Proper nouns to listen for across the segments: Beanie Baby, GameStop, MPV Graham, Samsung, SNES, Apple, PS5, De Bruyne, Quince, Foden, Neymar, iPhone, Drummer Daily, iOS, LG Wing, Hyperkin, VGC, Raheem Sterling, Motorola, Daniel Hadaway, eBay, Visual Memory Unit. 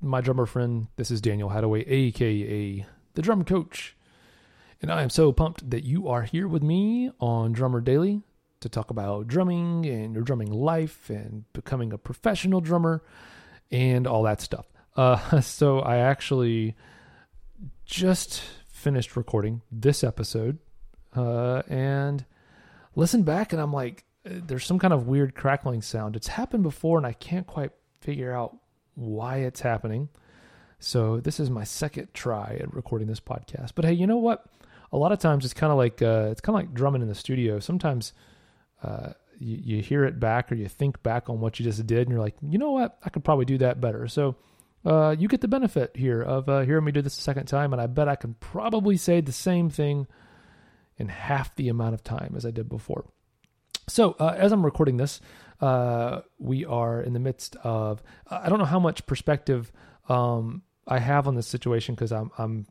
my drummer friend? This is Daniel Hadaway, aka the Drum Coach, and I am so pumped that you are here with me on Drummer Daily to talk about drumming and your drumming life and becoming a professional drummer and all that stuff. So I actually just finished recording this episode and listened back, and I'm like, there's some kind of weird crackling sound. It's happened before, and I can't quite figure out why it's happening. So this is my second try at recording this podcast. But hey, you know what? A lot of times it's kind of like drumming in the studio. Sometimes you hear it back, or you think back on what you just did, and you're like, you know what? I could probably do that better. So you get the benefit here of hearing me do this a second time, and I bet I can probably say the same thing in half the amount of time as I did before. So as I'm recording this, we are in the midst of, I don't know how much perspective I have on this situation, because I'm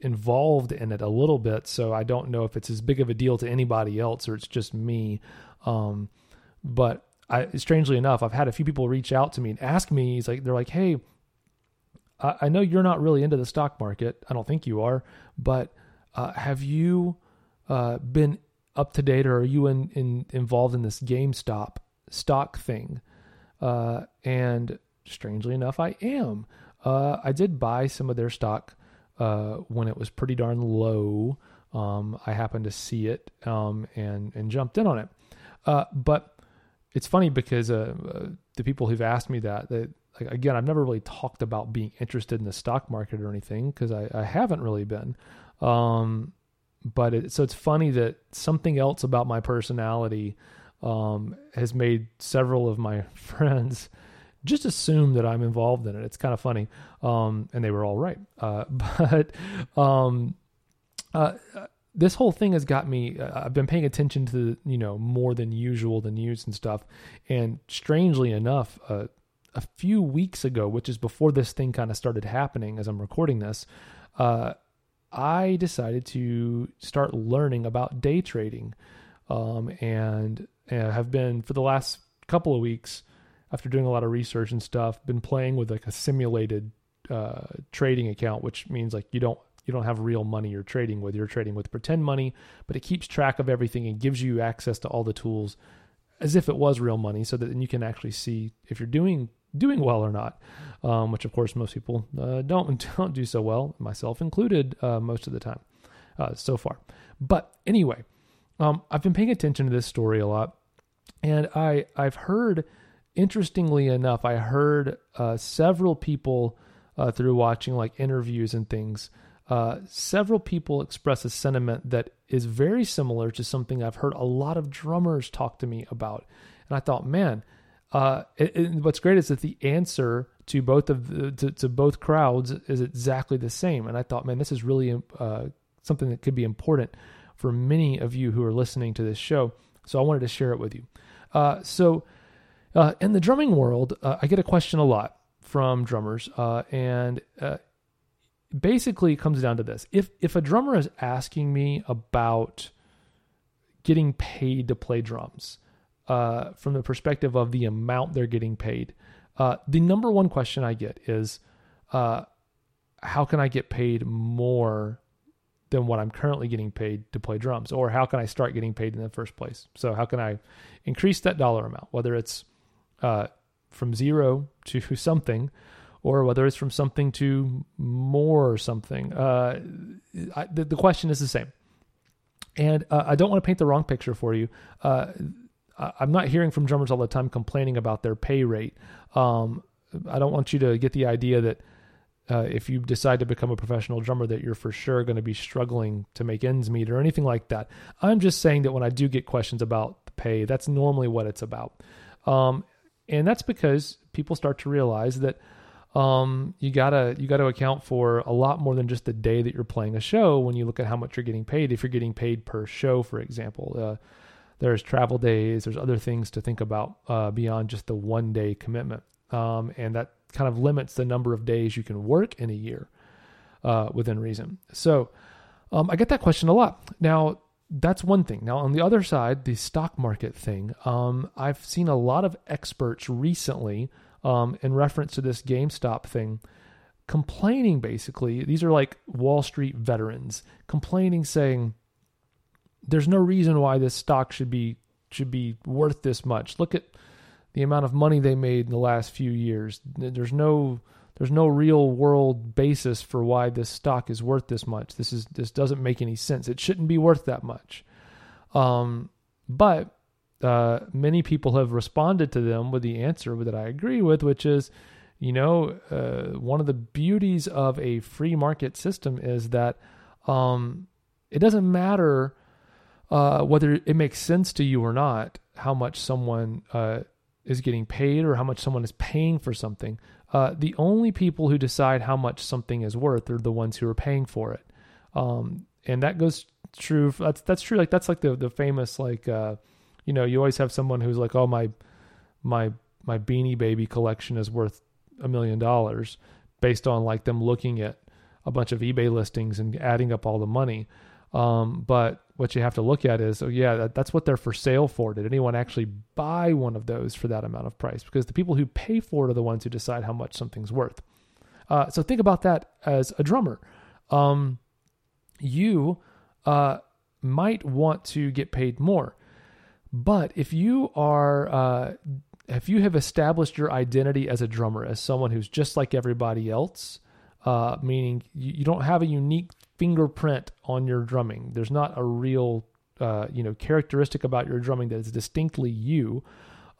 involved in it a little bit. So I don't know if it's as big of a deal to anybody else or it's just me. But strangely enough, I've had a few people reach out to me and ask me, they're like, hey, I know you're not really into the stock market. I don't think you are, but have you been up to date, or are you involved in this GameStop stock thing? And strangely enough, I am. I did buy some of their stock when it was pretty darn low. I happened to see it and jumped in on it. But it's funny because the people who've asked me that, again, I've never really talked about being interested in the stock market or anything, because I haven't really been. But it's funny that something else about my personality has made several of my friends just assume that I'm involved in it. It's kind of funny. And they were all right. But this whole thing has got me, I've been paying attention to, more than usual, the news and stuff. And strangely enough, a few weeks ago, which is before this thing kind of started happening as I'm recording this, I decided to start learning about day trading, and have been for the last couple of weeks, after doing a lot of research and stuff, been playing with like a simulated trading account, which means like you don't have real money you're trading with. You're trading with pretend money, but it keeps track of everything and gives you access to all the tools as if it was real money, so that you can actually see if you're doing well or not, which of course most people don't do so well, myself included, most of the time so far. But anyway, I've been paying attention to this story a lot, and I've heard, interestingly enough, several people through watching like interviews and things, several people express a sentiment that is very similar to something I've heard a lot of drummers talk to me about. And I thought, man, what's great is that the answer to both crowds is exactly the same. And I thought, man, this is really something that could be important for many of you who are listening to this show. So I wanted to share it with you. So in the drumming world, I get a question a lot from drummers, and basically it comes down to this. If a drummer is asking me about getting paid to play drums, from the perspective of the amount they're getting paid, the number one question I get is, how can I get paid more than what I'm currently getting paid to play drums? Or how can I start getting paid in the first place? So how can I increase that dollar amount? Whether it's from zero to something, or whether it's from something to more something. The question is the same. And I don't want to paint the wrong picture for you. I'm not hearing from drummers all the time complaining about their pay rate. I don't want you to get the idea that if you decide to become a professional drummer that you're for sure going to be struggling to make ends meet or anything like that. I'm just saying that when I do get questions about the pay, that's normally what it's about. And that's because people start to realize that you gotta account for a lot more than just the day that you're playing a show when you look at how much you're getting paid. If you're getting paid per show, for example, there's travel days, there's other things to think about beyond just the 1 day commitment. And that kind of limits the number of days you can work in a year within reason. So I get that question a lot. Now, that's one thing. Now, on the other side, the stock market thing, I've seen a lot of experts recently in reference to this GameStop thing complaining, basically. These are like Wall Street veterans complaining, saying, there's no reason why this stock should be worth this much. Look at the amount of money they made in the last few years. There's no real world basis for why this stock is worth this much. This doesn't make any sense. It shouldn't be worth that much. But many people have responded to them with the answer that I agree with, which is, one of the beauties of a free market system is that it doesn't matter whether it makes sense to you or not, how much someone is getting paid or how much someone is paying for something. The only people who decide how much something is worth are the ones who are paying for it. And that goes true. That's true. Like, that's like the famous, like, you always have someone who's like, oh, my Beanie Baby collection is worth $1 million based on like them looking at a bunch of eBay listings and adding up all the money. But what you have to look at is, that's what they're for sale for. Did anyone actually buy one of those for that amount of price? Because the people who pay for it are the ones who decide how much something's worth. So think about that as a drummer. You might want to get paid more, but if you have established your identity as a drummer, as someone who's just like everybody else, meaning you don't have a unique fingerprint on your drumming. There's not a real, characteristic about your drumming that is distinctly you.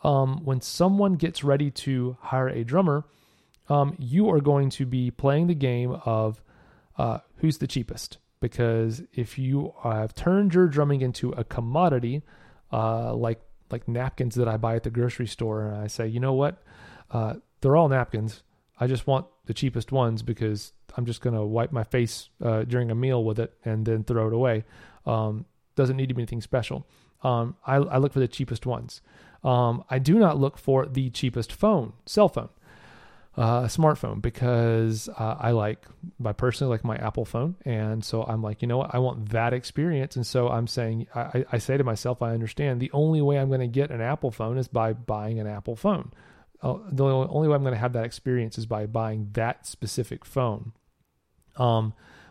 When someone gets ready to hire a drummer, you are going to be playing the game of who's the cheapest. Because if you have turned your drumming into a commodity, like napkins that I buy at the grocery store, and I say, you know what, they're all napkins. I just want the cheapest ones because I'm just going to wipe my face during a meal with it and then throw it away. Doesn't need to be anything special. I look for the cheapest ones. I do not look for the cheapest smartphone, because I personally like my Apple phone. And so I'm like, you know what? I want that experience. And so I'm saying, I say to myself, I understand the only way I'm going to get an Apple phone is by buying an Apple phone. The only way I'm going to have that experience is by buying that specific phone,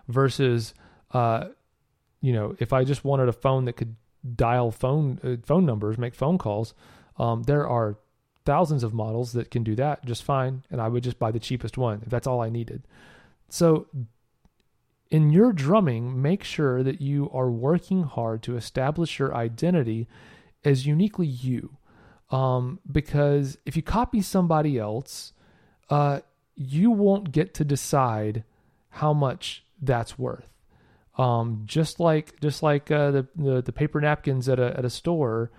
versus, if I just wanted a phone that could dial phone numbers, make phone calls, there are thousands of models that can do that just fine. And I would just buy the cheapest one if that's all I needed. So in your drumming, make sure that you are working hard to establish your identity as uniquely you. Because if you copy somebody else, you won't get to decide how much that's worth. Just like the paper napkins at a store,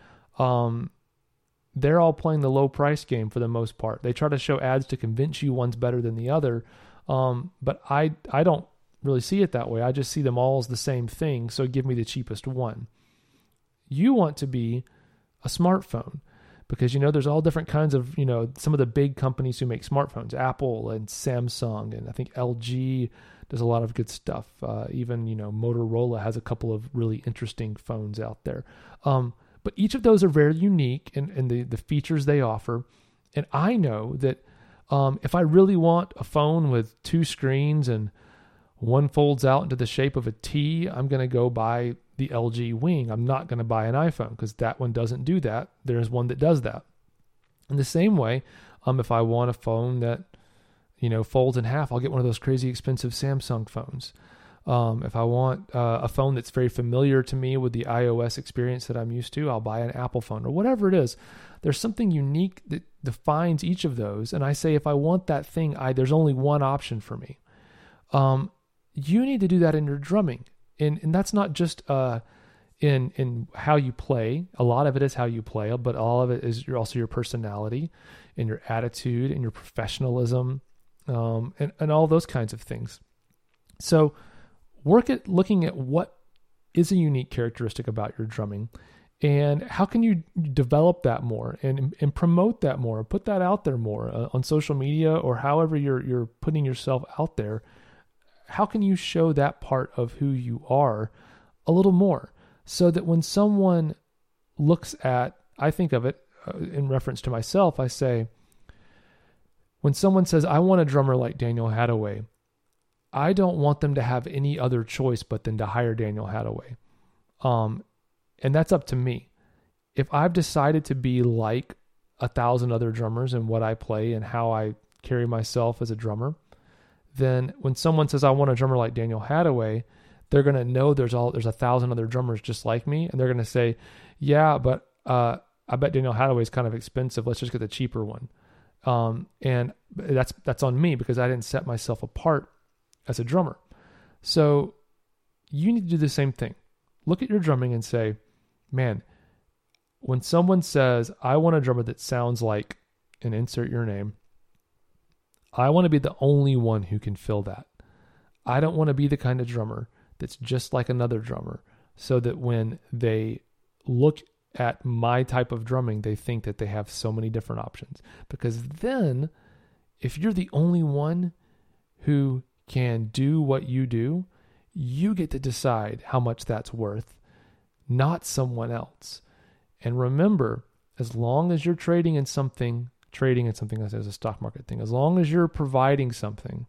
they're all playing the low price game for the most part. They try to show ads to convince you one's better than the other. But I don't really see it that way. I just see them all as the same thing. So give me the cheapest one. You want to be a smartphone. Because, there's all different kinds of, some of the big companies who make smartphones, Apple and Samsung, and I think LG does a lot of good stuff. Even Motorola has a couple of really interesting phones out there. But each of those are very unique in the features they offer. And I know that if I really want a phone with two screens and one folds out into the shape of a T, I'm going to go buy the LG Wing. I'm not going to buy an iPhone because that one doesn't do that. There's one that does that. In the same way, if I want a phone that, you know, folds in half, I'll get one of those crazy expensive Samsung phones. If I want a phone that's very familiar to me with the iOS experience that I'm used to, I'll buy an Apple phone or whatever it is. There's something unique that defines each of those. And I say, if I want that thing, there's only one option for me. You need to do that in your drumming. And that's not just in how you play. A lot of it is how you play, but all of it is also your personality and your attitude and your professionalism and all those kinds of things. So work at looking at what is a unique characteristic about your drumming and how can you develop that more and promote that more, put that out there more on social media or however you're putting yourself out there. How can you show that part of who you are a little more so that when someone looks at, I think of it in reference to myself, I say, when someone says, I want a drummer like Daniel Hadaway, I don't want them to have any other choice but then to hire Daniel Hadaway. And that's up to me. If I've decided to be like 1,000 other drummers in what I play and how I carry myself as a drummer, then when someone says, I want a drummer like Daniel Hadaway, they're going to know there's 1,000 other drummers just like me. And they're going to say, yeah, but I bet Daniel Hadaway is kind of expensive. Let's just get the cheaper one. And that's on me because I didn't set myself apart as a drummer. So you need to do the same thing. Look at your drumming and say, man, when someone says, I want a drummer that sounds like, and insert your name, I want to be the only one who can fill that. I don't want to be the kind of drummer that's just like another drummer so that when they look at my type of drumming, they think that they have so many different options. Because then if you're the only one who can do what you do, you get to decide how much that's worth, not someone else. And remember, as long as you're trading in something as a stock market thing, as long as you're providing something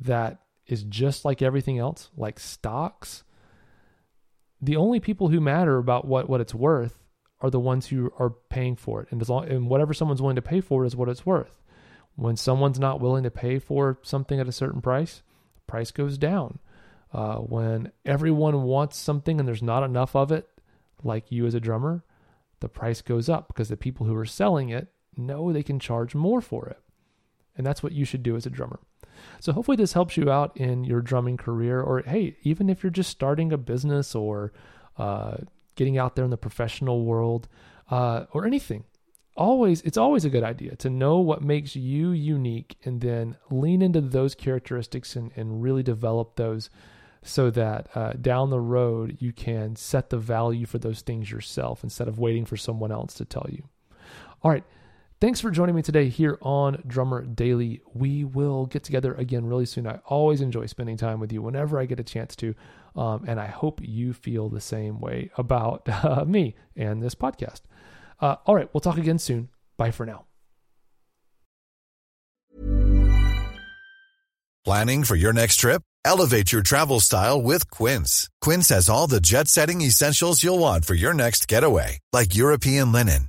that is just like everything else, like stocks, the only people who matter about what it's worth are the ones who are paying for it. And whatever someone's willing to pay for it is what it's worth. When someone's not willing to pay for something at a certain price, the price goes down. When everyone wants something and there's not enough of it, like you as a drummer, the price goes up because the people who are selling it know they can charge more for it. And that's what you should do as a drummer. So hopefully this helps you out in your drumming career, or hey, even if you're just starting a business or getting out there in the professional world or anything. It's always a good idea to know what makes you unique and then lean into those characteristics and really develop those so that down the road you can set the value for those things yourself instead of waiting for someone else to tell you. All right. Thanks for joining me today here on Drummer Daily. We will get together again really soon. I always enjoy spending time with you whenever I get a chance to, and I hope you feel the same way about me and this podcast. All right, we'll talk again soon. Bye for now. Planning for your next trip? Elevate your travel style with Quince. Quince has all the jet-setting essentials you'll want for your next getaway, like European linen,